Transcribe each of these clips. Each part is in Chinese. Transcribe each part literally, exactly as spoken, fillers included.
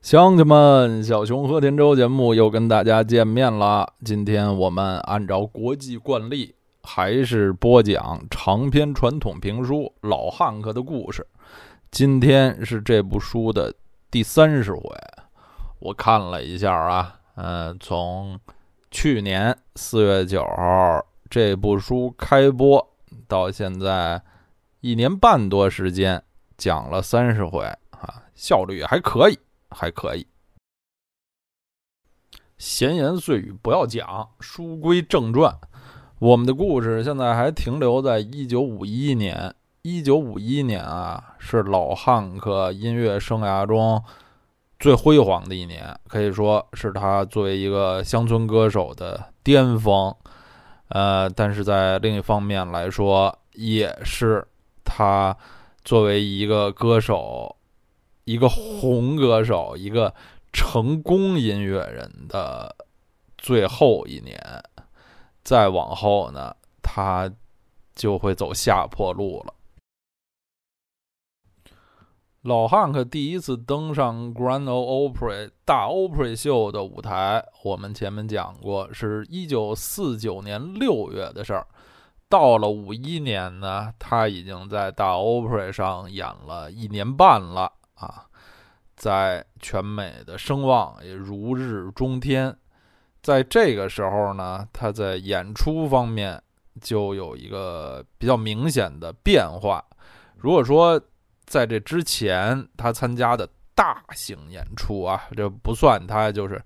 乡亲们，小熊喝甜粥节目又跟大家见面了。今天我们按照国际惯例，还是播讲长篇传统评书《老汉克的故事》。今天是这部书的第三十回。我看了一下啊，呃，从去年四月九号这部书开播到现在一年半多时间，讲了三十回啊，效率还可以。还可以，闲言碎语不要讲，书归正传。我们的故事现在还停留在一九五一年。一九五一年啊，是老汉克音乐生涯中最辉煌的一年，可以说是他作为一个乡村歌手的巅峰。呃，但是在另一方面来说，也是他作为一个歌手，一个红歌手，一个成功音乐人的最后一年。再往后呢，他就会走下坡路了。老汉克第一次登上 Grand Ole Opry 大 Opry 秀的舞台，我们前面讲过，是一九四九年六月的事儿。到了五一年呢，他已经在大 Opry 上演了一年半了啊，在全美的声望也如日中天。在这个时候呢，他在演出方面就有一个比较明显的变化。如果说在这之前他参加的大型演出啊，这不算他就是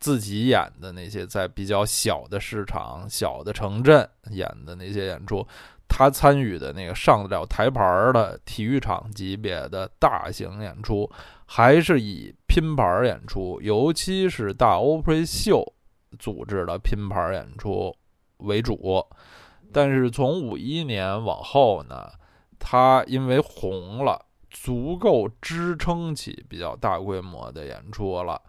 自己演的那些在比较小的市场、小的城镇演的那些演出，他参与的那个上得了台牌的体育场级别的大型演出，还是以拼盘演出，尤其是大 Opry 秀组织的拼盘演出为主。但是从五一年往后呢，他因为红了，足够支撑起比较大规模的演出了，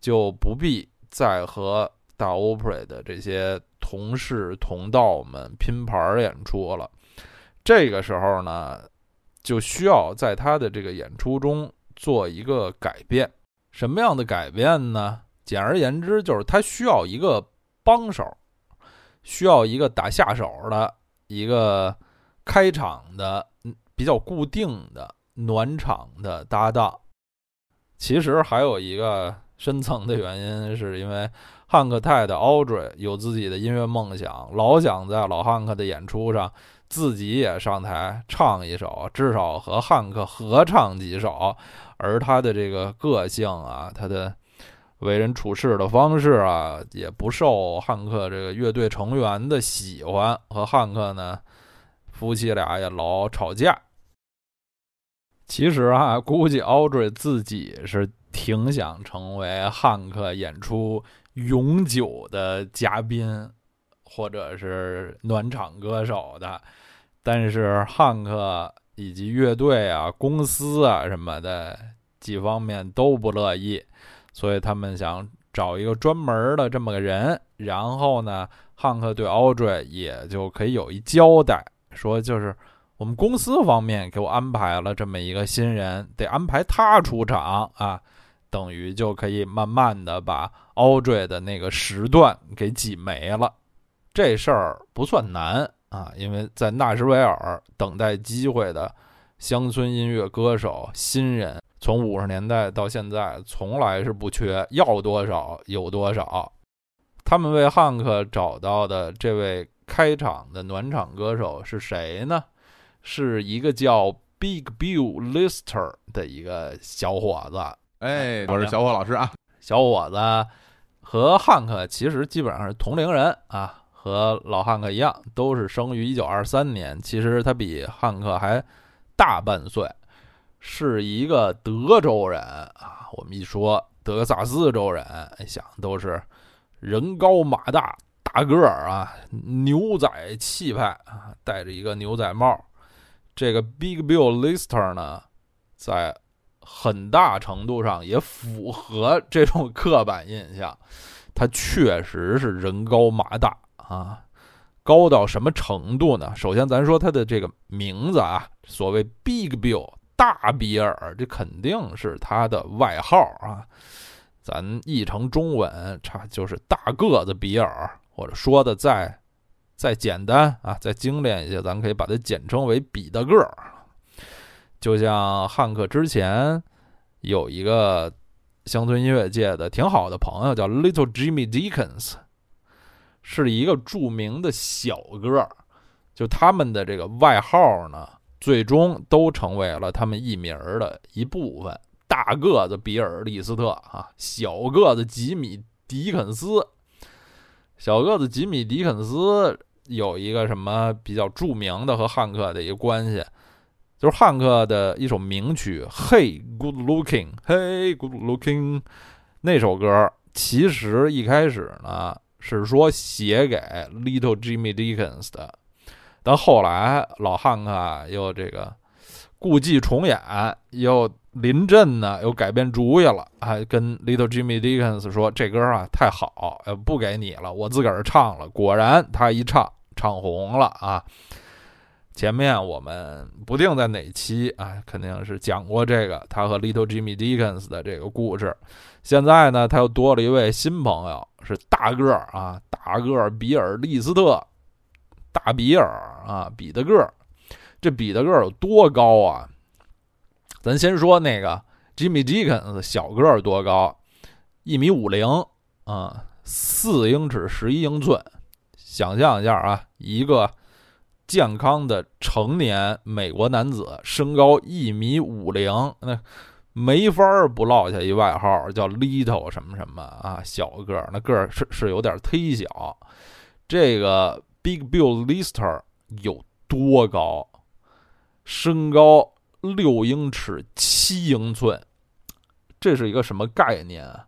就不必再和大 Opry 的这些同事同道们拼盘演出了。这个时候呢，就需要在他的这个演出中做一个改变。什么样的改变呢？简而言之，就是他需要一个帮手，需要一个打下手的，一个开场的比较固定的暖场的搭档。其实还有一个深层的原因，是因为汉克太太 Audrey 有自己的音乐梦想，老想在老汉克的演出上自己也上台唱一首，至少和汉克合唱几首。而他的这个个性啊，他的为人处事的方式啊，也不受汉克这个乐队成员的喜欢，和汉克呢夫妻俩也老吵架。其实啊，估计 Audrey 自己是挺想成为汉克演出永久的嘉宾或者是暖场歌手的，但是汉克以及乐队啊、公司啊什么的几方面都不乐意，所以他们想找一个专门的这么个人。然后呢，汉克对 Audrey 也就可以有一交代，说就是我们公司方面给我安排了这么一个新人，得安排他出场啊，等于就可以慢慢的把 Audrey 的那个时段给挤没了。这事儿不算难啊，因为在纳什维尔等待机会的乡村音乐歌手新人，从五十年代到现在从来是不缺，要多少有多少。他们为汉克找到的这位开场的暖场歌手是谁呢？是一个叫 Big Bill Lister 的一个小伙子。哎，我是小伙老师啊。小伙子和汉克其实基本上是同龄人啊，和老汉克一样，都是生于一九二三年。其实他比汉克还大半岁，是一个德州人啊。我们一说德萨斯州人，想都是人高马大，大个儿啊，牛仔气派啊，戴着一个牛仔帽。这个 Big Bill Lister 呢，在很大程度上也符合这种刻板印象。他确实是人高马大啊，高到什么程度呢？首先咱说他的这个名字啊，所谓 Big Bill 大比尔，这肯定是他的外号啊。咱译成中文，差就是大个子比尔，或者说的再再简单啊，再精炼一些，咱可以把它简称为比大个儿。就像汉克之前有一个乡村音乐界的挺好的朋友叫 Little Jimmy Dickens， 是一个著名的小哥，就他们的这个外号呢，最终都成为了他们艺名的一部分。大个子比尔·利斯特啊，小个子吉米·迪肯斯。小个子吉米·迪肯斯有一个什么比较著名的和汉克的一个关系，就是汉克的一首名曲《Hey Good Looking》，Hey Good Looking， 那首歌其实一开始呢是说写给 Little Jimmy Dickens 的，但后来老汉克又这个故伎重演，又临阵呢，又改变主意了，还跟 Little Jimmy Dickens 说这歌啊太好，不给你了，我自个儿唱了。果然他一唱，唱红了啊！前面我们不定在哪期啊，肯定是讲过这个他和 Little Jimmy Dickens 的这个故事。现在呢，他又多了一位新朋友，是大个儿啊，大个儿比尔利斯特，大比尔啊，比的个儿。这比的个儿有多高啊？咱先说那个 Jimmy Dickens 小个儿多高，一米五零啊，四英尺十一英寸。想象一下啊，一个健康的成年美国男子身高一米五零，那没法不落下一外号叫 Little 什么什么啊，小个儿，那个儿是是有点忒小。这个 Big Bill Lister 有多高？身高六英尺七英寸，这是一个什么概念啊？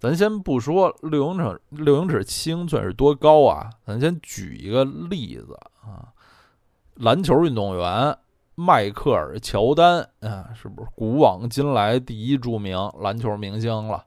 咱先不说六英尺六英尺七英寸是多高啊，咱先举一个例子啊。篮球运动员迈克尔·乔丹啊，是不是古往今来第一著名篮球明星了？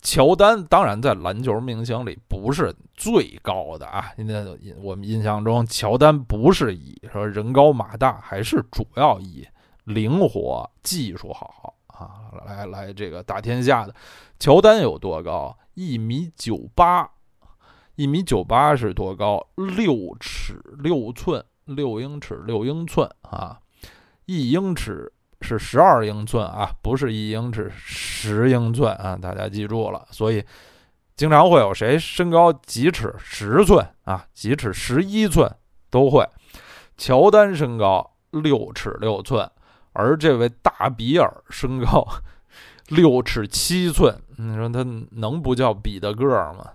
乔丹当然在篮球明星里不是最高的啊，现在我们印象中乔丹不是以说人高马大，还是主要以灵活、技术好啊来来这个打天下的。乔丹有多高？一米九八，一米九八是多高？六尺六寸，六英尺六英寸啊，一英尺是十二英寸啊，不是一英尺，十英寸啊，大家记住了。所以经常会有谁身高几尺十寸啊，几尺十一寸都会。乔丹身高六尺六寸，而这位大比尔身高六尺七寸，你说他能不叫比的个儿吗？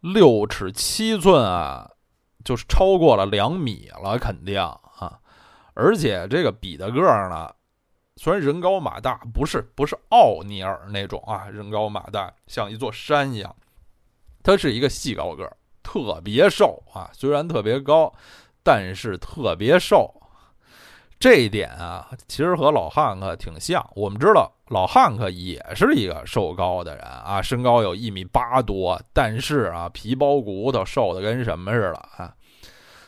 六尺七寸啊，就是超过了两米了，肯定啊。而且这个比的个儿呢，虽然人高马大，不是不是奥尼尔那种啊，人高马大像一座山一样，他是一个细高个儿，特别瘦啊。虽然特别高，但是特别瘦。这一点啊，其实和老汉克挺像。我们知道老汉克也是一个瘦高的人啊，身高有一米八多，但是啊，皮包骨头，瘦的跟什么似的啊。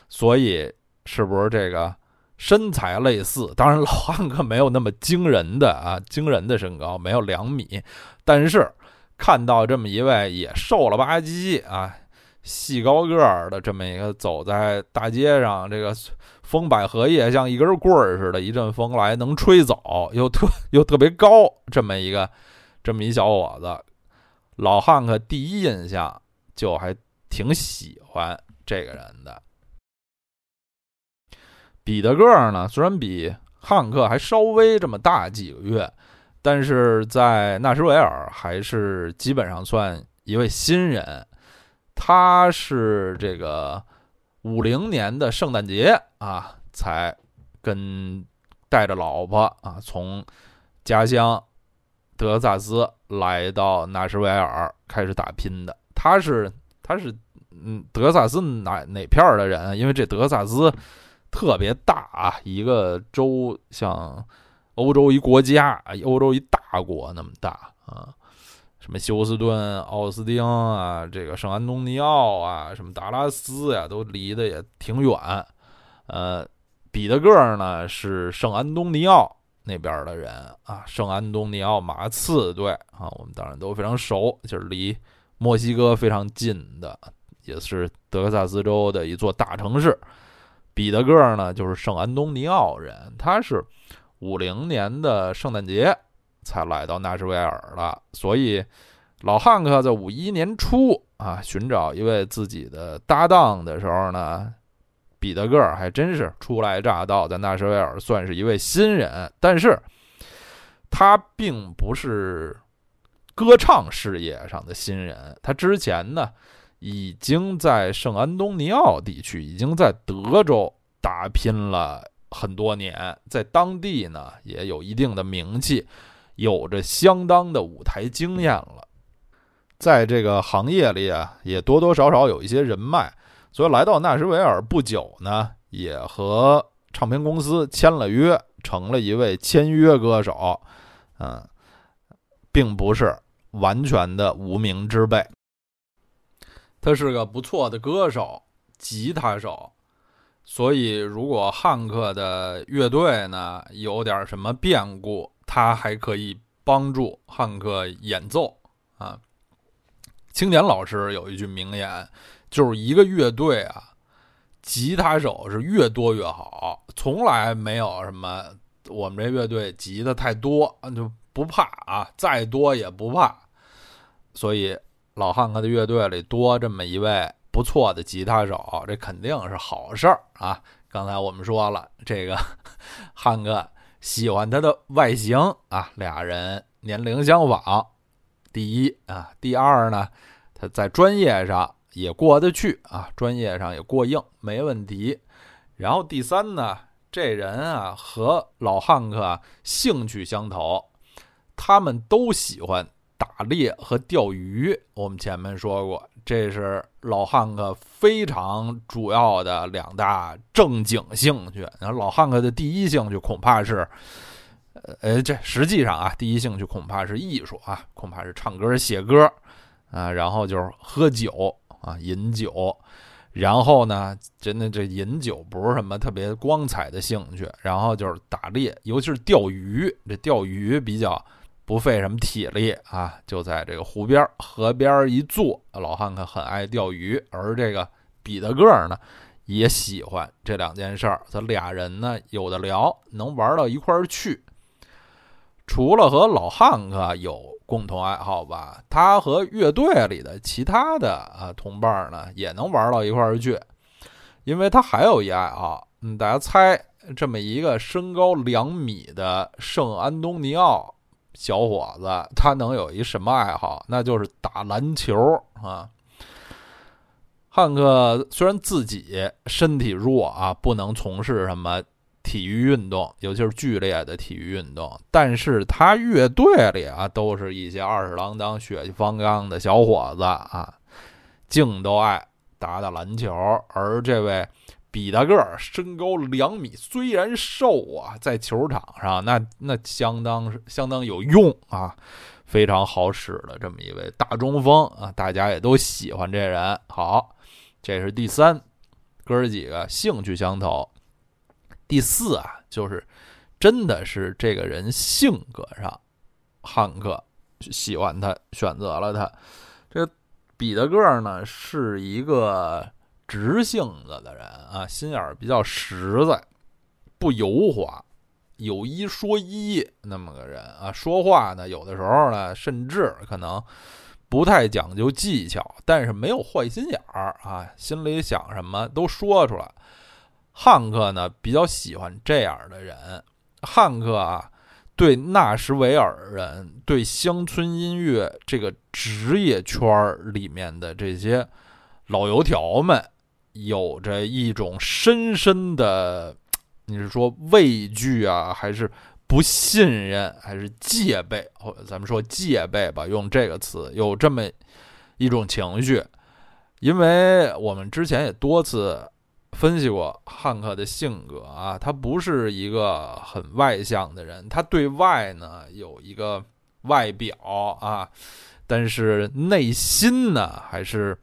所以是不是这个？身材类似，当然老汉克没有那么惊人的啊，惊人的身高没有两米，但是看到这么一位也瘦了吧唧啊，细高个儿的这么一个走在大街上，这个风摆荷叶像一根棍儿似的，一阵风来能吹走，又特又特别高，这么一个这么一小伙子，老汉克第一印象就还挺喜欢这个人的。比的个儿呢，虽然比汉克还稍微这么大几个月，但是在纳什维尔还是基本上算一位新人。他是这个五零年的圣诞节啊，才跟带着老婆啊，从家乡德克萨斯来到纳什维尔开始打拼的。他是他是嗯德克萨斯哪哪片儿的人？因为这德克萨斯特别大啊，一个州像欧洲一国家，欧洲一大国那么大啊，什么休斯顿、奥斯汀啊，这个圣安东尼奥啊，什么达拉斯呀、啊，都离得也挺远。呃，彼得个儿呢是圣安东尼奥那边的人啊，圣安东尼奥马刺队啊，我们当然都非常熟，就是离墨西哥非常近的，也是德克萨斯州的一座大城市。彼得个儿呢就是圣安东尼奥人，他是五零年的圣诞节才来到纳什维尔的，所以老汉克在五一年初啊寻找一位自己的搭档的时候呢，彼得个儿还真是初来乍到，在纳什维尔算是一位新人，但是他并不是歌唱事业上的新人，他之前呢已经在圣安东尼奥地区，已经在德州打拼了很多年，在当地呢也有一定的名气，有着相当的舞台经验了，在这个行业里啊也多多少少有一些人脉，所以来到纳什维尔不久呢，也和唱片公司签了约，成了一位签约歌手，嗯，并不是完全的无名之辈。他是个不错的歌手，吉他手，所以如果汉克的乐队呢有点什么变故，他还可以帮助汉克演奏啊。青年老师有一句名言，就是一个乐队啊，吉他手是越多越好，从来没有什么我们这乐队吉他太多就不怕啊，再多也不怕。所以老汉克的乐队里多这么一位不错的吉他手，这肯定是好事儿啊。刚才我们说了，这个汉克喜欢他的外形啊，俩人年龄相仿，第一啊，第二呢，他在专业上也过得去啊，专业上也过硬，没问题。然后第三呢，这人啊和老汉克、啊、兴趣相投，他们都喜欢打猎和钓鱼。我们前面说过，这是老汉克非常主要的两大正经兴趣。然后老汉克的第一兴趣恐怕是，呃，这实际上啊，第一兴趣恐怕是艺术啊，恐怕是唱歌、写歌啊，然后就是喝酒。啊，饮酒，然后呢，真的这饮酒不是什么特别光彩的兴趣，然后就是打猎，尤其是钓鱼。这钓鱼比较不费什么体力啊，就在这个湖边、河边一坐。老汉克很爱钓鱼，而这个彼得个儿呢，也喜欢这两件事儿。他俩人呢，有的聊，能玩到一块儿去。除了和老汉克有共同爱好吧，他和乐队里的其他的啊同伴呢也能玩到一块儿去，因为他还有一爱好。嗯，大家猜，这么一个身高两米的圣安东尼奥小伙子，他能有一什么爱好？那就是打篮球啊。汉克虽然自己身体弱啊，不能从事什么体育运动，尤其是剧烈的体育运动，但是他乐队里啊都是一些二十郎当血气方刚的小伙子啊，竟都爱打打篮球。而这位彼得个儿身高两米，虽然瘦啊，在球场上那那相当相当有用啊，非常好使的这么一位大中锋啊，大家也都喜欢这人。好，这是第三，哥几个兴趣相投。第四啊，就是真的是这个人性格上，汉克喜欢他，选择了他。这彼得个儿呢是一个直性子的人啊，心眼儿比较实在，不油滑，有一说一那么个人啊。说话呢，有的时候呢，甚至可能不太讲究技巧，但是没有坏心眼儿啊，心里想什么都说出来。汉克呢比较喜欢这样的人。汉克啊对纳什维尔人，对乡村音乐这个职业圈里面的这些老油条们，有着一种深深的，你是说畏惧啊，还是不信任，还是戒备，咱们说戒备吧，用这个词，有这么一种情绪。因为我们之前也多次分析过汉克的性格啊，他不是一个很外向的人，他对外呢有一个外表啊，但是内心呢还是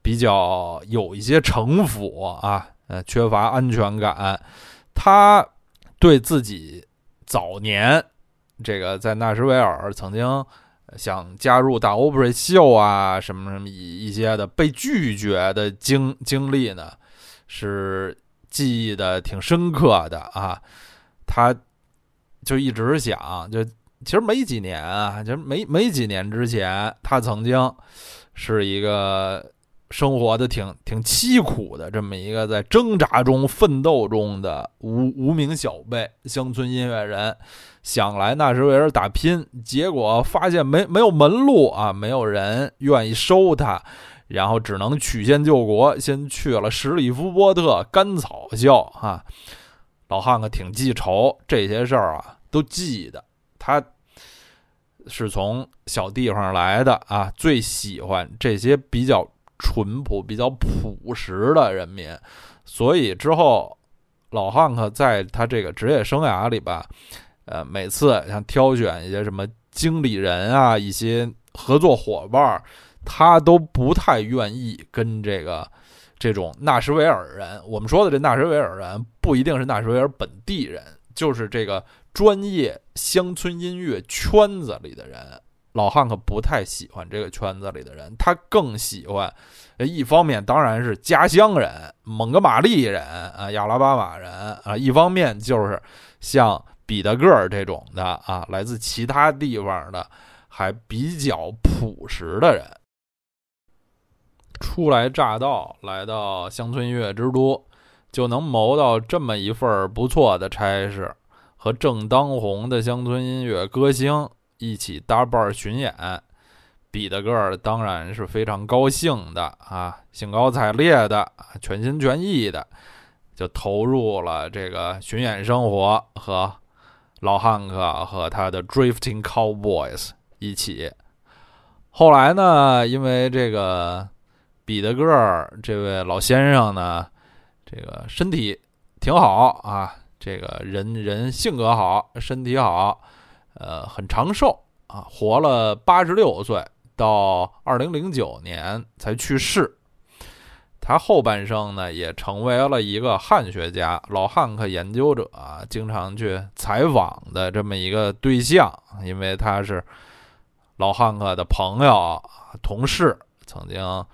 比较有一些城府啊，呃，缺乏安全感。他对自己早年这个在纳什维尔曾经想加入大 Opry 秀啊什么什么一些的被拒绝的经经历呢，是记忆的挺深刻的啊。他就一直想，就其实没几年啊，就没没几年之前，他曾经是一个生活的挺挺凄苦的这么一个在挣扎中奋斗中的无无名小辈乡村音乐人，想来纳什维尔打拼，结果发现没没有门路啊，没有人愿意收他，然后只能曲线救国，先去了史里夫波特甘草秀啊。老汉克挺记仇，这些事儿啊都记得，他是从小地方来的啊，最喜欢这些比较淳朴比较朴实的人民，所以之后老汉克在他这个职业生涯里吧，呃，每次像挑选一些什么经理人啊，一些合作伙伴，他都不太愿意跟这个这种纳什维尔人，我们说的这纳什维尔人不一定是纳什维尔本地人，就是这个专业乡村音乐圈子里的人，老汉克不太喜欢这个圈子里的人，他更喜欢，一方面当然是家乡人，蒙哥马利人啊，亚拉巴马人啊，一方面就是像彼得戈尔这种的啊，来自其他地方的还比较朴实的人。初来乍到来到乡村音乐之都，就能谋到这么一份不错的差事，和正当红的乡村音乐歌星一起搭伴巡演，彼得戈尔当然是非常高兴的啊，兴高采烈的，全心全意的就投入了这个巡演生活，和老汉克和他的 Drifting Cowboys 一起。后来呢，因为这个彼得戈尔这位老先生呢，这个身体挺好啊，这个人人性格好，身体好。呃，很长寿啊，活了八十六岁，到二零零九年才去世。他后半生呢，也成为了一个汉学家、老汉克研究者、啊，经常去采访的这么一个对象，因为他是老汉克的朋友、同事，曾经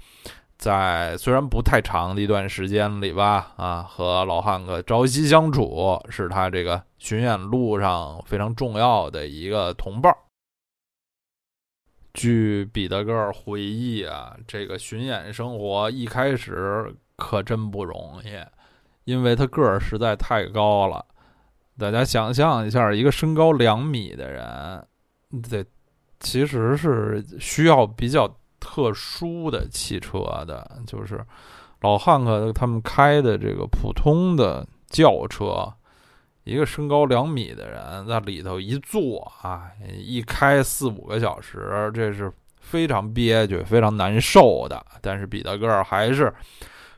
在虽然不太长的一段时间里吧，啊，和老汉克朝夕相处，是他这个巡演路上非常重要的一个同伴。据彼得戈尔回忆啊，这个巡演生活一开始可真不容易，因为他个儿实在太高了。大家想象一下，一个身高两米的人，得其实是需要比较特殊的汽车的，就是老汉克他们开的这个普通的轿车。一个身高两米的人在里头一坐啊，一开四五个小时，这是非常憋屈、非常难受的。但是彼得戈尔还是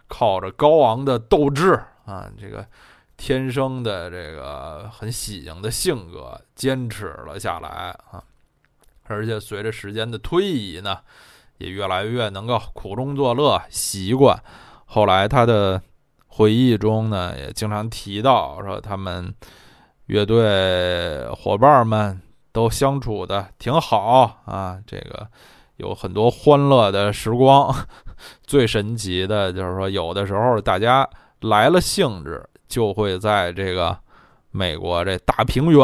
靠着高昂的斗志啊，这个天生的这个很喜庆的性格，坚持了下来啊。而且随着时间的推移呢，也越来越能够苦中作乐，习惯。后来他的回忆中呢，也经常提到说，他们乐队伙伴们都相处的挺好啊，这个有很多欢乐的时光。最神奇的就是说，有的时候大家来了兴致，就会在这个美国这大平原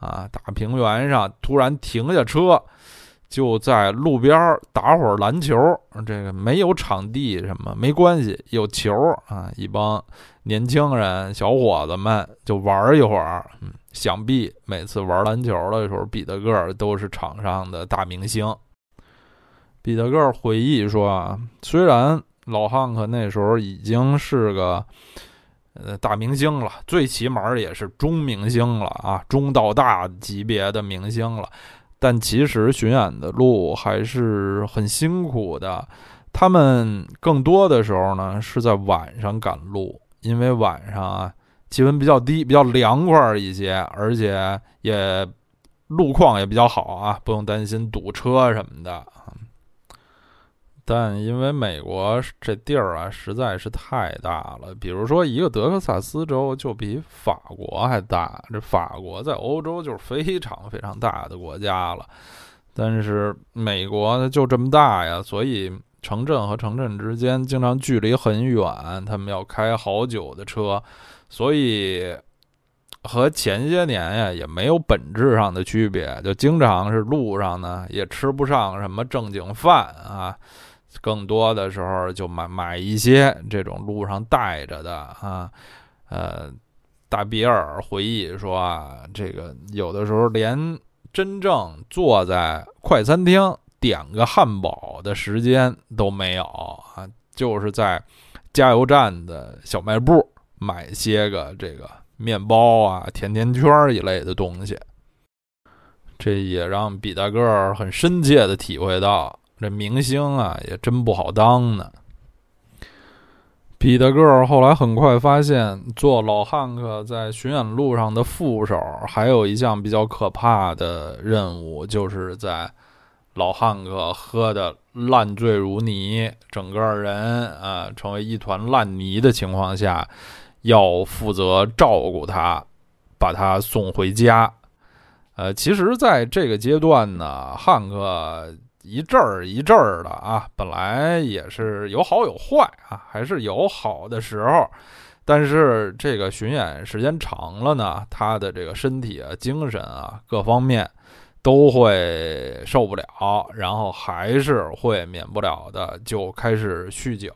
啊，大平原上突然停下车，就在路边打会儿篮球，这个没有场地什么没关系，有球啊，一帮年轻人小伙子们就玩一会儿。嗯，想必每次玩篮球的时候，彼得戈尔都是场上的大明星。彼得戈尔回忆说啊，虽然老汉克那时候已经是个呃大明星了，最起码也是中明星了啊，中到大级别的明星了。但其实巡演的路还是很辛苦的，他们更多的时候呢是在晚上赶路，因为晚上啊气温比较低，比较凉快一些，而且也路况也比较好啊，不用担心堵车什么的。但因为美国这地儿啊实在是太大了，比如说一个德克萨斯州就比法国还大，这法国在欧洲就是非常非常大的国家了，但是美国就这么大呀，所以城镇和城镇之间经常距离很远，他们要开好久的车，所以和前些年呀也没有本质上的区别，就经常是路上呢也吃不上什么正经饭啊，更多的时候就买买一些这种路上带着的啊。呃，大比尔回忆说啊，这个有的时候连真正坐在快餐厅点个汉堡的时间都没有啊，就是在加油站的小卖部买些个这个面包啊、甜甜圈一类的东西。这也让比大个儿很深切的体会到，这明星啊也真不好当呢。比大个儿后来很快发现，做老汉克在巡演路上的副手还有一项比较可怕的任务，就是在老汉克喝的烂醉如泥，整个人啊成为一团烂泥的情况下，要负责照顾他，把他送回家。呃，其实在这个阶段呢，汉克一阵儿一阵儿的啊，本来也是有好有坏啊，还是有好的时候。但是这个巡演时间长了呢，他的这个身体啊、精神啊各方面都会受不了，然后还是会免不了的就开始酗酒。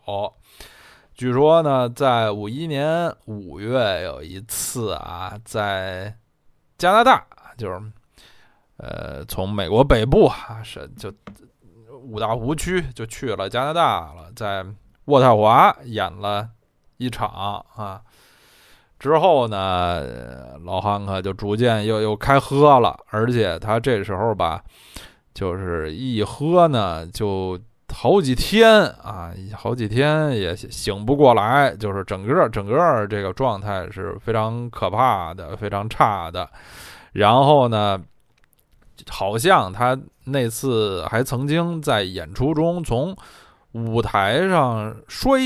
据说呢，在五一年五月有一次啊，在加拿大，就是呃，从美国北部啊，是就五大湖区就去了加拿大了，在渥太华演了一场啊。之后呢，老汉克就逐渐又又开喝了，而且他这时候吧，就是一喝呢就好几天啊，好几天也醒不过来，就是整个整个这个状态是非常可怕的，非常差的。然后呢，好像他那次还曾经在演出中从舞台上摔，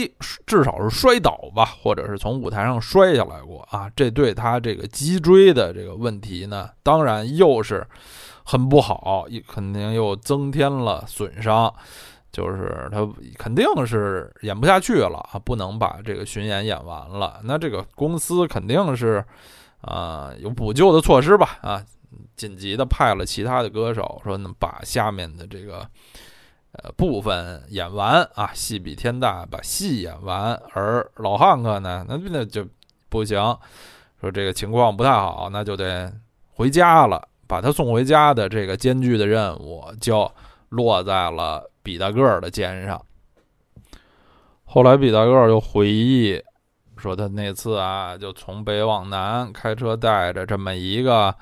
至少是摔倒吧，或者是从舞台上摔下来过啊。这对他这个脊椎的这个问题呢，当然又是很不好，肯定又增添了损伤。就是他肯定是演不下去了，不能把这个巡演演完了。那这个公司肯定是啊、呃、有补救的措施吧啊，紧急的派了其他的歌手说能把下面的这个呃部分演完啊，戏比天大，把戏演完。而老汉克呢，那那就不行，说这个情况不太好，那就得回家了。把他送回家的这个艰巨的任务就落在了比大个儿的肩上。后来比大个儿就回忆说，他那次啊就从北往南开车带着这么一个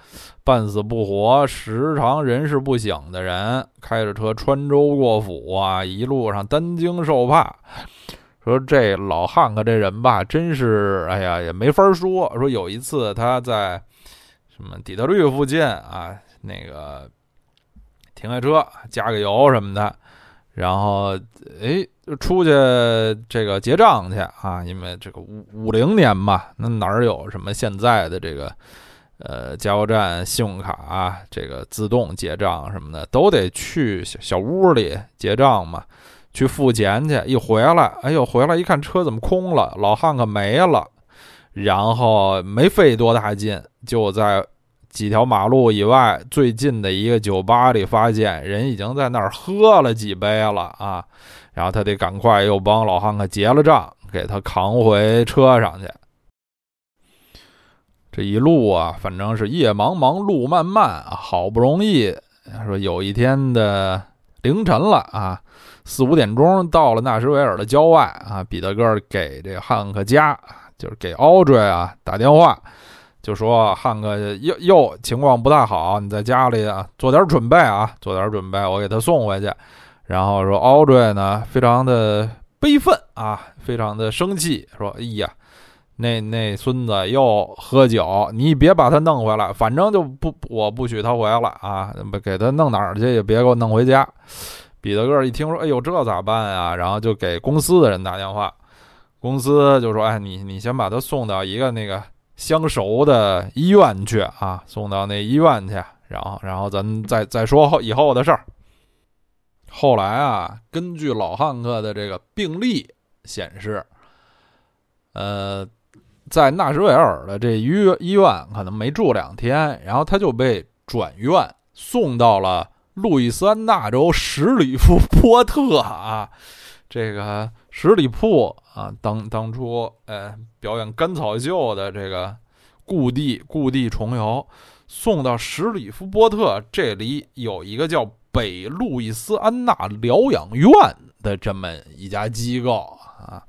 半死不活、时常人事不省的人，开着车穿州过府啊，一路上担惊受怕。说这老汉克这人吧，真是哎呀也没法说。说有一次他在什么底特律附近啊，那个停下车加个油什么的，然后哎出去这个结账去啊，因为这个五零年嘛，那哪有什么现在的这个呃加油站信用卡、啊、这个自动结账什么的，都得去小屋里结账嘛，去付钱去。一回来，哎呦回来一看车怎么空了，老汉克没了，然后没费多大劲，就在几条马路以外最近的一个酒吧里发现人已经在那儿喝了几杯了啊，然后他得赶快又帮老汉克结了账，给他扛回车上去。这一路啊，反正是夜茫茫路漫漫，好不容易说有一天的凌晨了啊，四五点钟到了纳什维尔的郊外啊，彼得哥给这汉克家，就是给 Audrey 啊打电话。就说汉克又又情况不太好，你在家里啊做点准备啊，做点准备，我给他送回去。然后说奥瑞呢非常的悲愤啊，非常的生气，说哎呀那那孙子又喝酒，你别把他弄回来，反正就不我不许他回来啊，给他弄哪儿去也别给我弄回家。彼得个一听说，哎呦，这咋办啊？然后就给公司的人打电话，公司就说，哎，你你先把他送到一个那个相熟的医院去啊，送到那医院去，然后然后咱们再再说后以后的事儿。后来啊，根据老汉克的这个病历显示，呃，在纳什维尔的这医医院可能没住两天，然后他就被转院送到了路易斯安那州十里夫波特啊，这个十里铺啊，当当初呃表演甘草秀的这个故地故地重游，送到十里夫波特，这里有一个叫北路易斯安那疗养院的这么一家机构啊，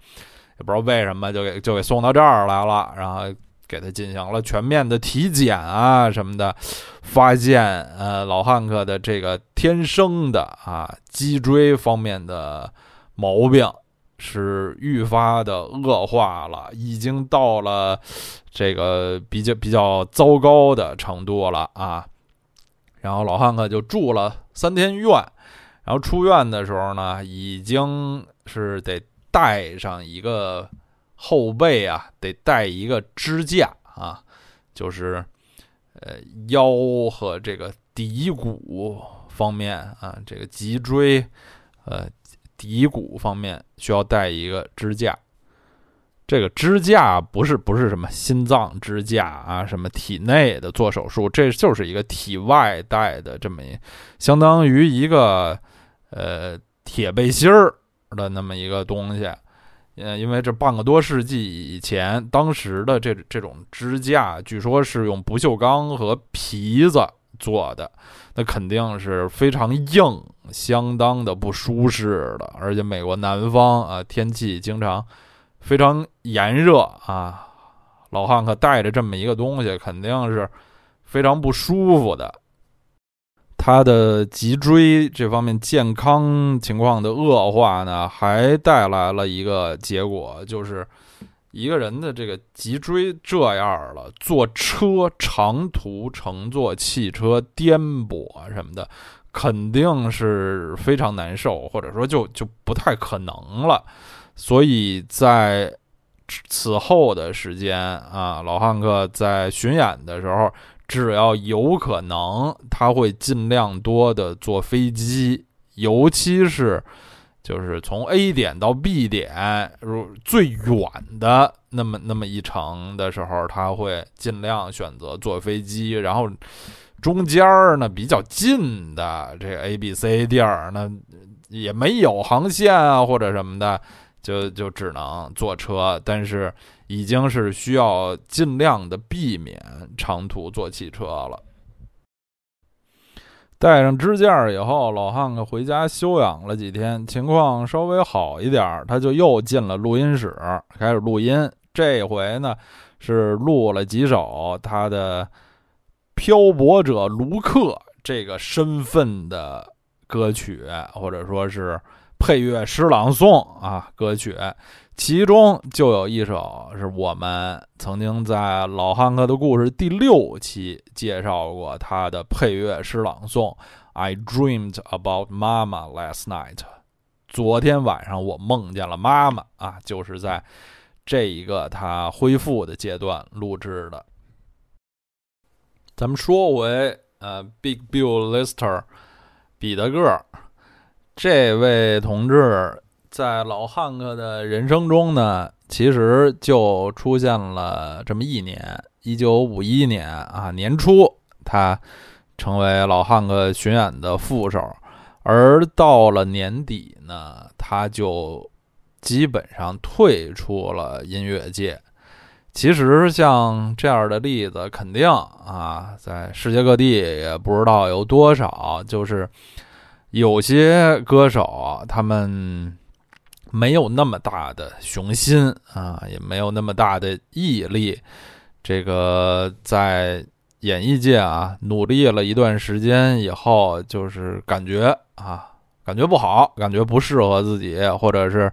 也不知道为什么就给就给送到这儿来了，然后给他进行了全面的体检啊什么的，发现呃老汉克的这个天生的啊脊椎方面的毛病是愈发的恶化了，已经到了这个比较比较糟糕的程度了啊。然后老汉克就住了三天院，然后出院的时候呢，已经是得带上一个后背啊，得带一个支架啊，就是呃腰和这个骶骨方面啊，这个脊椎呃骶骨方面需要带一个支架。这个支架不是不是什么心脏支架啊，什么体内的做手术，这就是一个体外带的，这么相当于一个呃铁背心儿的那么一个东西。呃，因为这半个多世纪以前，当时的这这种支架，据说是用不锈钢和皮子做的，那肯定是非常硬，相当的不舒适的。而且美国南方啊，天气经常非常炎热啊，老汉克带着这么一个东西肯定是非常不舒服的。他的脊椎这方面健康情况的恶化呢，还带来了一个结果，就是一个人的这个脊椎这样了，坐车长途乘坐汽车颠簸什么的，肯定是非常难受，或者说就就不太可能了。所以在此后的时间啊，老汉克在巡演的时候，只要有可能，他会尽量多的坐飞机，尤其是就是从 A 点到 B 点，如最远的那么那么一程的时候，他会尽量选择坐飞机，然后中间呢比较近的这 A、B、C 地儿，那也没有航线啊或者什么的。就就只能坐车，但是已经是需要尽量的避免长途坐汽车了。带上支架以后，老汉克回家休养了几天，情况稍微好一点，他就又进了录音室开始录音。这回呢是录了几首他的漂泊者卢克这个身份的歌曲，或者说是配乐诗朗诵啊歌曲，其中就有一首是我们曾经在老汉克的故事第六期介绍过他的配乐诗朗诵 I dreamed about mama last night， 昨天晚上我梦见了妈妈啊，就是在这一个他恢复的阶段录制的。咱们说回呃 Big Bill Lister 彼得个，这位同志在老汉克的人生中呢，其实就出现了这么一年，一九五一年啊年初，他成为老汉克巡演的副手，而到了年底呢，他就基本上退出了音乐界。其实像这样的例子肯定啊，在世界各地也不知道有多少，就是有些歌手他们没有那么大的雄心啊，也没有那么大的毅力，这个在演艺界啊努力了一段时间以后，就是感觉啊感觉不好，感觉不适合自己，或者是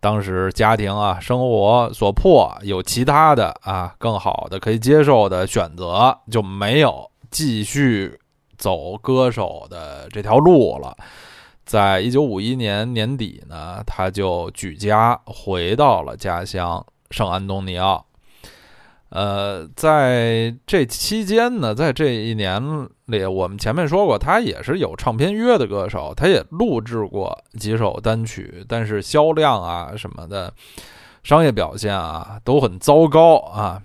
当时家庭啊生活所迫，有其他的啊更好的可以接受的选择，就没有继续走歌手的这条路了。在一九五一年年底呢，他就举家回到了家乡圣安东尼奥。呃，在这期间呢，在这一年里，我们前面说过，他也是有唱片约的歌手，他也录制过几首单曲，但是销量啊什么的，商业表现啊都很糟糕啊。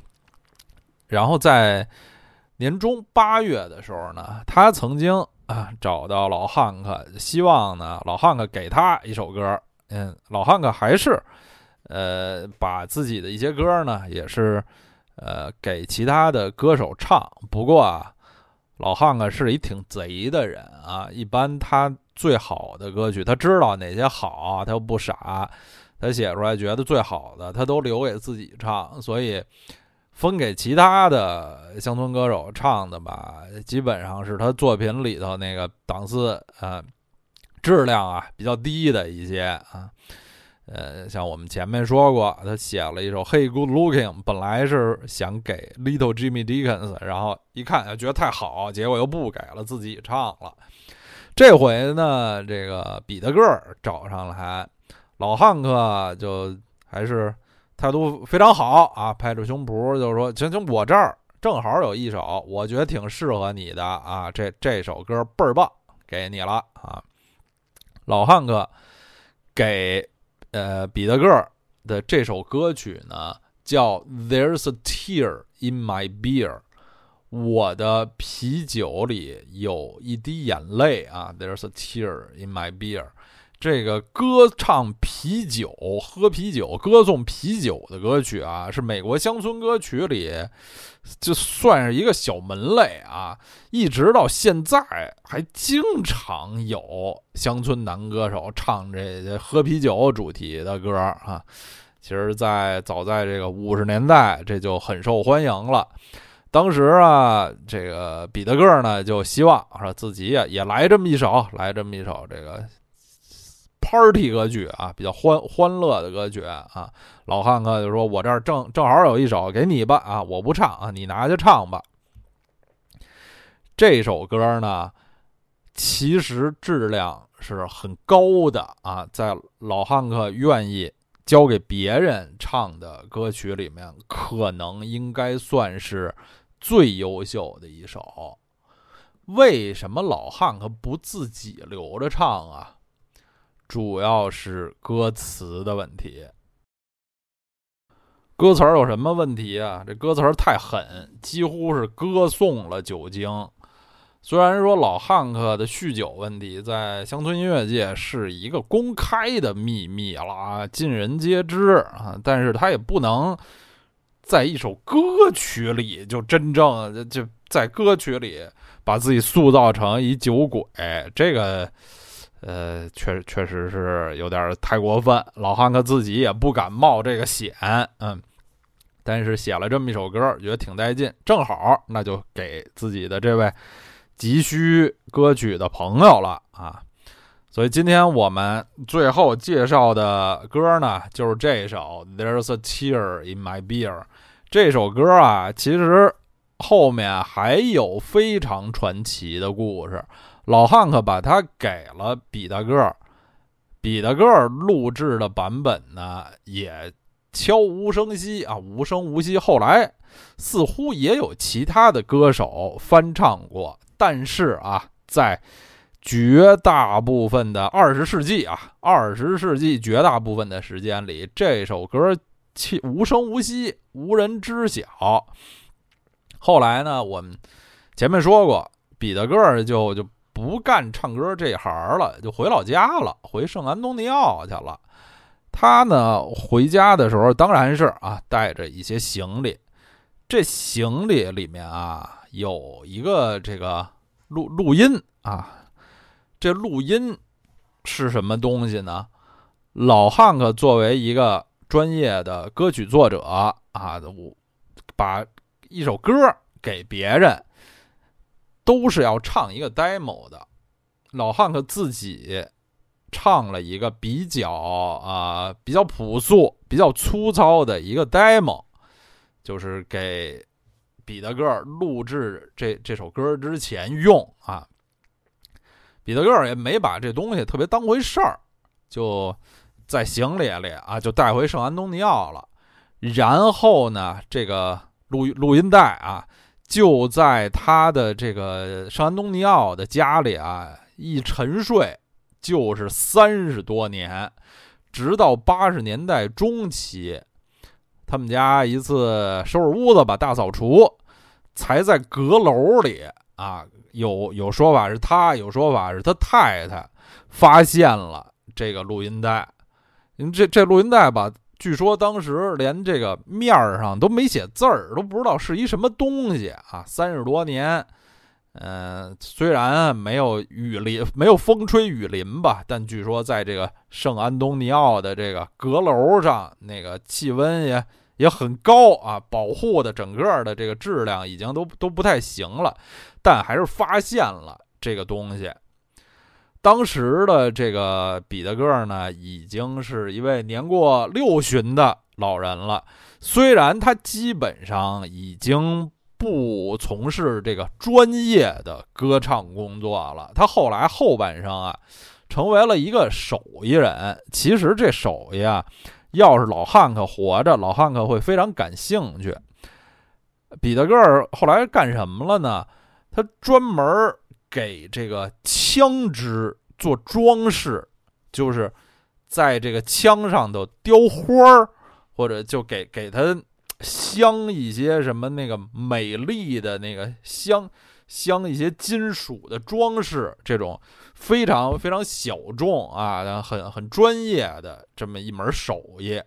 然后在年中八月的时候呢，他曾经啊找到老汉克，希望呢老汉克给他一首歌。嗯，老汉克还是呃把自己的一些歌呢也是。呃，给其他的歌手唱。不过啊，老汉克是一挺贼的人啊。一般他最好的歌曲，他知道哪些好，他又不傻，他写出来觉得最好的，他都留给自己唱。所以分给其他的乡村歌手唱的吧，基本上是他作品里头那个档次呃质量啊比较低的一些啊。呃，像我们前面说过，他写了一首 Hey Good Looking， 本来是想给 Little Jimmy Dickens， 然后一看觉得太好，结果又不给了，自己唱了。这回呢，这个彼得个儿找上来，老汉克就还是态度非常好啊，拍着胸脯就说：“行行，我这儿正好有一首，我觉得挺适合你的啊，这这首歌倍儿棒，给你了啊。”老汉克给。呃，彼得个的这首歌曲呢，叫 There's a tear in my beer， 我的啤酒里有一滴眼泪啊。There's a tear in my beer， 这个歌唱啤酒、喝啤酒、歌颂啤酒的歌曲啊，是美国乡村歌曲里就算是一个小门类啊，一直到现在还经常有乡村男歌手唱这些喝啤酒主题的歌啊。其实在早在这个五十年代，这就很受欢迎了。当时啊，这个彼得个呢就希望说自己也也来这么一首，来这么一首这个 party 歌曲啊，比较欢欢乐的歌曲啊。老汉克就说：“我这儿正正好有一首，给你吧啊，我不唱啊，你拿去唱吧。”这首歌呢，其实质量是很高的啊，在老汉克愿意交给别人唱的歌曲里面，可能应该算是最优秀的一首。为什么老汉克不自己留着唱啊？主要是歌词的问题。歌词有什么问题啊？这歌词太狠，几乎是歌颂了酒精。虽然说老汉克的酗酒问题在乡村音乐界是一个公开的秘密了啊，尽人皆知啊，但是他也不能在一首歌曲里就真正就在歌曲里把自己塑造成一酒鬼，这个呃，确确实是有点太过分，老汉克自己也不敢冒这个险，嗯，但是写了这么一首歌，觉得挺带劲，正好那就给自己的这位急需歌曲的朋友了啊。所以今天我们最后介绍的歌呢，就是这首 There's a tear in my beer。 这首歌啊，其实后面还有非常传奇的故事。老汉克把他给了彼得个，彼得个录制的版本呢，也悄无声息啊，无声无息。后来似乎也有其他的歌手翻唱过，但是啊，在绝大部分的二十世纪啊，二十世纪绝大部分的时间里，这首歌无声无息，无人知晓。后来呢，我们前面说过，彼得个就就。不干唱歌这行了，就回老家了，回圣安东尼奥去了。他呢回家的时候，当然是啊带着一些行李，这行李里面啊有一个这个录录音啊，这录音是什么东西呢？老汉克作为一个专业的歌曲作者啊，把一首歌给别人。都是要唱一个 demo 的，老汉克自己唱了一个比较啊、呃、比较朴素、比较粗糙的一个 demo， 就是给彼得个录制这这首歌之前用啊。彼得个也没把这东西特别当回事儿，就在行李里啊就带回圣安东尼奥了。然后呢，这个录录音带啊就在他的这个圣安东尼奥的家里啊一沉睡就是三十多年，直到八十年代中期，他们家一次收拾屋子吧，大扫除，才在阁楼里啊，有有说法是他，有说法是他太太发现了这个录音带。这这录音带吧，据说当时连这个面上都没写字儿，都不知道是一什么东西啊。三十多年，嗯、呃，虽然没有雨淋，没有风吹雨淋吧，但据说在这个圣安东尼奥的这个阁楼上，那个气温也也很高啊，保护的整个的这个质量已经都都不太行了，但还是发现了这个东西。当时的这个彼得个呢，已经是一位年过六旬的老人了。虽然他基本上已经不从事这个专业的歌唱工作了，他后来后半生啊，成为了一个手艺人。其实这手艺啊，要是老汉克活着，老汉克会非常感兴趣。彼得个后来干什么了呢？他专门给这个枪支做装饰，就是在这个枪上头雕花，或者就给给它镶一些什么那个美丽的那个镶镶一些金属的装饰，这种非常非常小众啊，很很专业的这么一门手艺。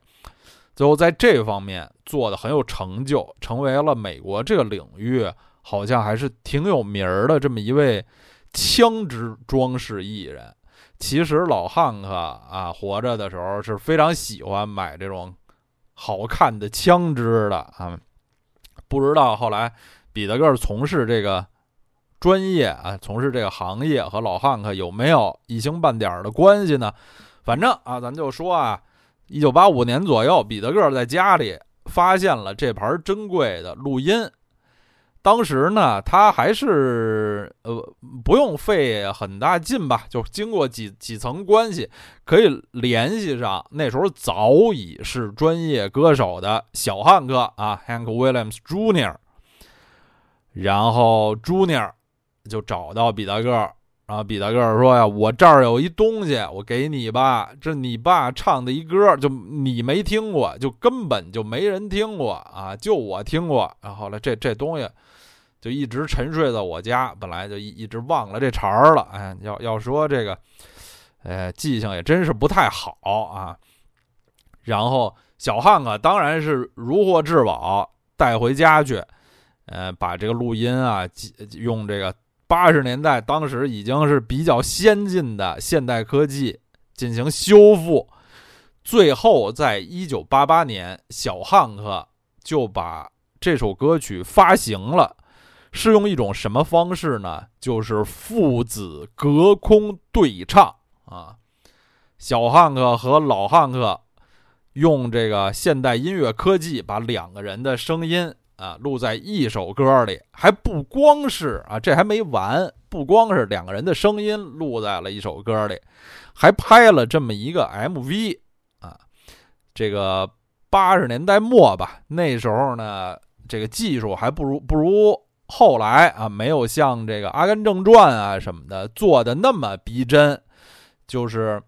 最后在这方面做的很有成就，成为了美国这个领域好像还是挺有名的这么一位枪支装饰艺人。其实老汉克啊活着的时候是非常喜欢买这种好看的枪支的啊，不知道后来彼得个从事这个专业啊，从事这个行业和老汉克有没有一星半点的关系呢？反正啊，咱就说啊，一九八五年左右，彼得个在家里发现了这盘珍贵的录音。当时呢，他还是呃不用费很大劲吧，就经过几几层关系可以联系上那时候早已是专业歌手的小汉克啊 Hank Williams Junior 然后 Junior 就找到彼得个，然后彼得个说呀，我这儿有一东西，我给你吧，这你爸唱的一歌，就你没听过，就根本就没人听过啊，就我听过。然后来这这东西就一直沉睡在我家，本来就一一直忘了这茬儿了。哎，要要说这个，呃，记性也真是不太好啊。然后小汉克当然是如获至宝，带回家去，呃，把这个录音啊，用这个。八十年代当时已经是比较先进的现代科技进行修复，最后在一九八八年小汉克就把这首歌曲发行了，是用一种什么方式呢？就是父子隔空对唱啊，小汉克和老汉克用这个现代音乐科技把两个人的声音啊，录在一首歌里，还不光是啊，这还没完，不光是两个人的声音录在了一首歌里，还拍了这么一个 M V 啊。这个八十年代末吧，那时候呢，这个技术还不如不如后来啊，没有像这个《阿甘正传》啊什么的做的那么逼真。就是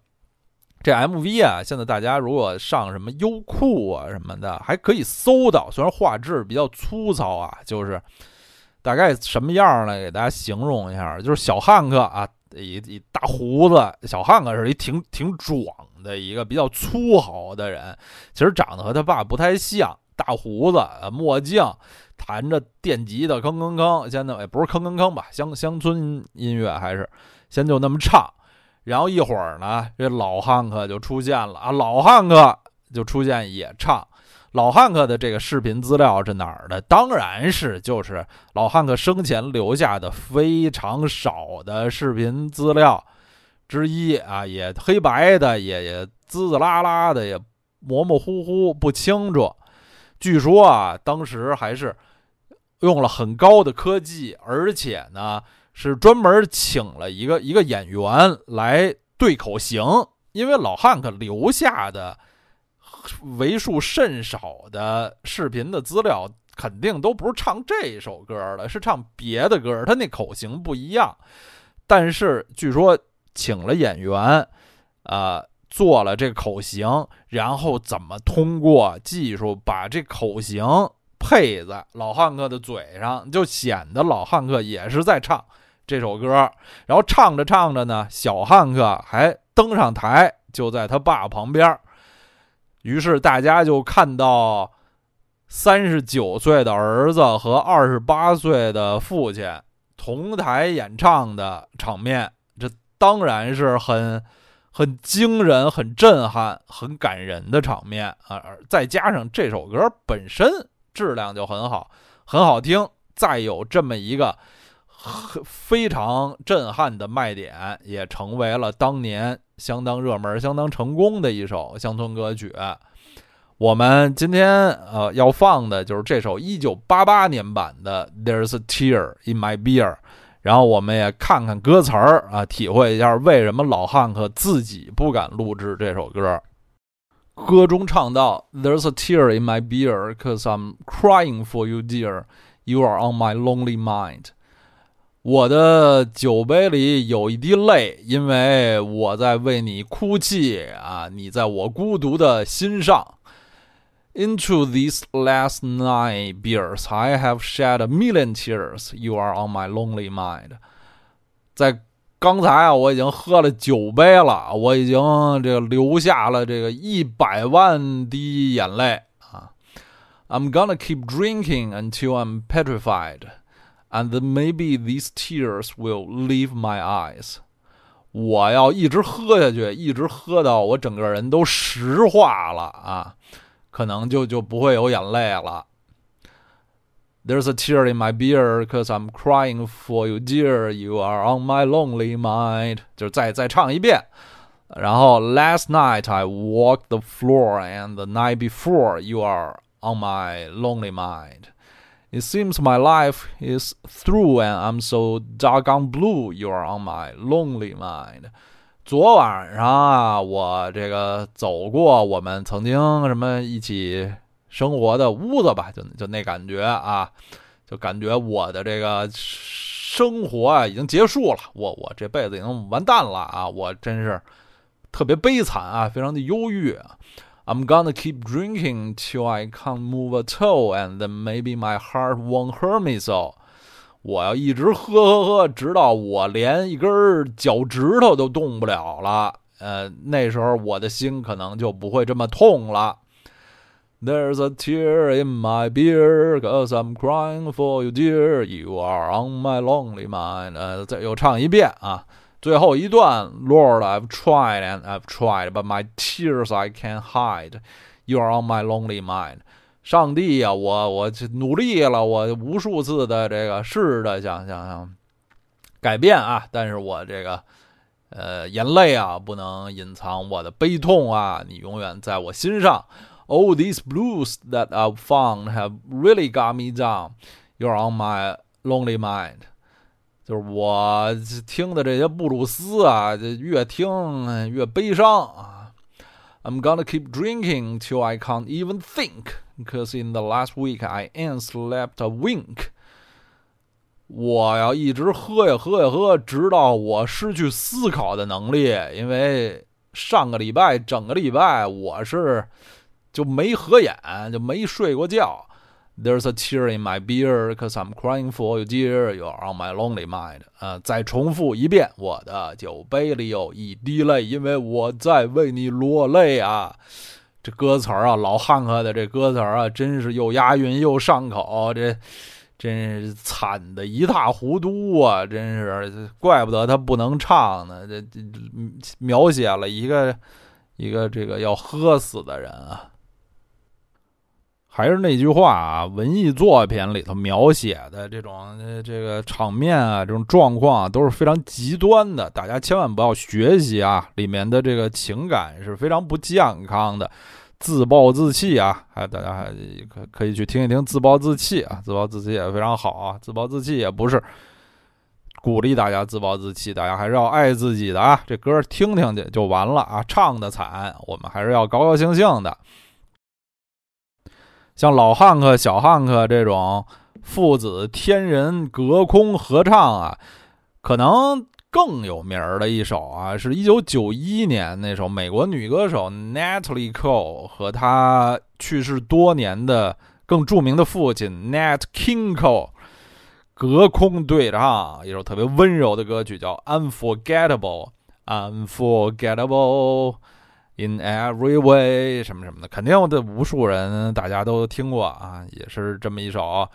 这 M V 啊，现在大家如果上什么优酷啊什么的，还可以搜到。虽然画质比较粗糙啊，就是大概什么样呢？给大家形容一下，就是小汉克啊，一一大胡子，小汉克是一挺挺壮的一个比较粗豪的人，其实长得和他爸不太像，大胡子，墨镜，弹着电吉他，吭吭吭，现在也不是吭吭吭吧，乡乡村音乐还是先就那么唱。然后一会儿呢，这老汉克就出现了啊，老汉克就出现也唱。老汉克的这个视频资料是哪儿的？当然是就是老汉克生前留下的非常少的视频资料之一啊，也黑白的，也也滋滋啦啦的，也模模糊糊不清楚。据说啊，当时还是用了很高的科技，而且呢是专门请了一个一个演员来对口型，因为老汉克留下的为数甚少的视频的资料肯定都不是唱这首歌的，是唱别的歌，他那口型不一样。但是据说请了演员呃，做了这个口型，然后怎么通过技术把这口型配在老汉克的嘴上，就显得老汉克也是在唱这首歌。然后唱着唱着呢，小汉克还登上台，就在他爸旁边，于是大家就看到三十九岁的儿子和二十八岁的父亲同台演唱的场面，这当然是很很惊人、很震撼、很感人的场面啊！再加上这首歌本身质量就很好，很好听，再有这么一个非常震撼的卖点，也成为了当年相当热门、相当成功的一首乡村歌曲。我们今天呃要放的就是这首一九八八年版的 There's a tear in my beer， 然后我们也看看歌词儿啊，体会一下为什么老汉克自己不敢录制这首歌。歌中唱到 There's a tear in my beer Cause I'm crying for you dear You are on my lonely mind，我的酒杯里有一滴泪，因为我在为你哭泣啊！你在我孤独的心上。Into these last nine beers, I have shed a million tears. You are on my lonely mind. 在刚才啊，我已经喝了九杯了，我已经这个流下了这个一百万滴眼泪啊。I'm gonna keep drinking until I'm petrified.And then maybe these tears will leave my eyes. 我要一直喝下去，一直喝到我整个人都石化了啊，可能就就不会有眼泪了。There's a tear in my beer, 'cause I'm crying for you, dear. You are on my lonely mind. 就再再唱一遍。然后 Last night I walked the floor, and the night before you are on my lonely mind.It seems my life is through and I'm so doggone blue. You are on my lonely mind. 昨晚上啊，我这个走过我们曾经什么一起生活的屋子吧，就就那感觉啊，就感觉我的这个生活啊已经结束了，我我这辈子已经完蛋了啊，我真是特别悲惨啊，非常的忧郁啊。I'm gonna keep drinking till I can't move at all, and then maybe my heart won't hurt me so. 我要一直喝喝喝，直到我连一根脚趾头都动不了了。呃，那时候我的心可能就不会这么痛了。There's a tear in my beer, 'cause I'm crying for you, dear. You are on my lonely mind. 呃，再又唱一遍啊。最后一段 Lord, I've tried and I've tried, but my tears I can't hide. You are on my lonely mind. 上帝啊，我我努力了，我无数次的这个试着想想想改变啊，但是我这个呃眼泪啊不能隐藏我的悲痛啊，你永远在我心上。All these blues that I've found have really got me down. You are on my lonely mind.就是我听的这些布鲁斯啊，越听越悲伤啊。I'm gonna keep drinking till I can't even think, 'cause in the last week I ain't slept a wink. 我要一直喝呀喝呀喝，直到我失去思考的能力，因为上个礼拜整个礼拜我是就没合眼，就没睡过觉。There's a tear in my beer, 'cause I'm crying for you, dear. You are on my lonely mind. 呃，再重复一遍，我的酒杯里有一滴泪，因为我在为你落泪啊。这歌词啊，老汉克的这歌词啊，真是又押韵又上口，这真是惨的一塌糊涂啊！真是，怪不得他不能唱呢。这这描写了一个一个这个要喝死的人啊。还是那句话啊，文艺作品里头描写的这种这个场面啊，这种状况啊，都是非常极端的，大家千万不要学习啊，里面的这个情感是非常不健康的，自暴自弃啊，还大家还可以去听一听自暴自弃啊，自暴自弃也非常好啊，自暴自弃也不是鼓励大家自暴自弃，大家还是要爱自己的啊，这歌听听去就完了啊，唱的惨，我们还是要高高兴兴的。像老汉克、小汉克这种父子天人隔空合唱啊，可能更有名的一首啊，是一九九一年那首美国女歌手 Natalie Cole 和她去世多年的更著名的父亲 Nat King Cole 隔空对唱一首特别温柔的歌曲，叫 Unforgettable Unforgettable In every way 什么什么的，肯定的无数人大家都听过啊，也是这么一首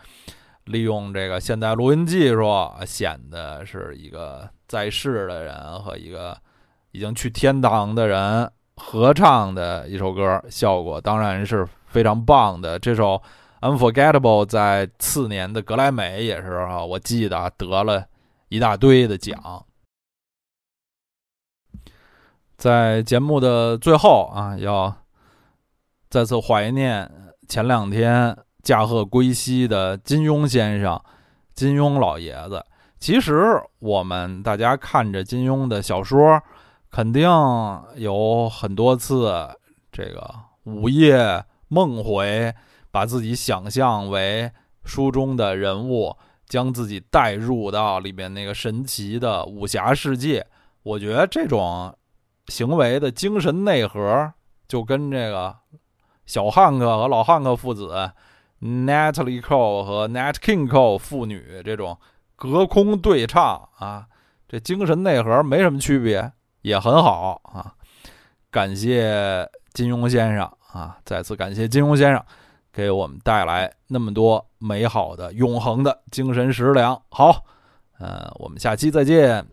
利用这个现代录音技术显得是一个在世的人和一个已经去天堂的人合唱的一首歌，效果当然是非常棒的。这首 Unforgettable 在次年的格莱美也是啊，我记得得了一大堆的奖。在节目的最后啊，要再次怀念前两天驾鹤归西的金庸先生，金庸老爷子。其实我们大家看着金庸的小说，肯定有很多次这个午夜梦回，把自己想象为书中的人物，将自己带入到里面那个神奇的武侠世界。我觉得这种行为的精神内核，就跟这个小汉克和老汉克父子 Natalie Cole 和 Nat King Cole 父女这种隔空对唱啊，这精神内核没什么区别，也很好啊。感谢金庸先生啊，再次感谢金庸先生给我们带来那么多美好的永恒的精神食粮。好，呃，我们下期再见。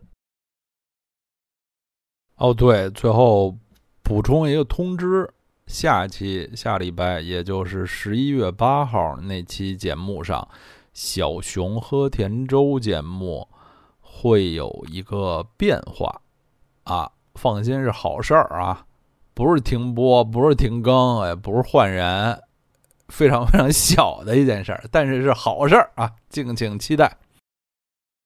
哦对，最后补充一个通知，下期下礼拜也就是十一月八号那期节目上，小熊喝甜粥节目会有一个变化啊，放心是好事儿啊，不是停播，不是停更，也不是换人，非常非常小的一件事儿，但是是好事儿啊，敬请期待。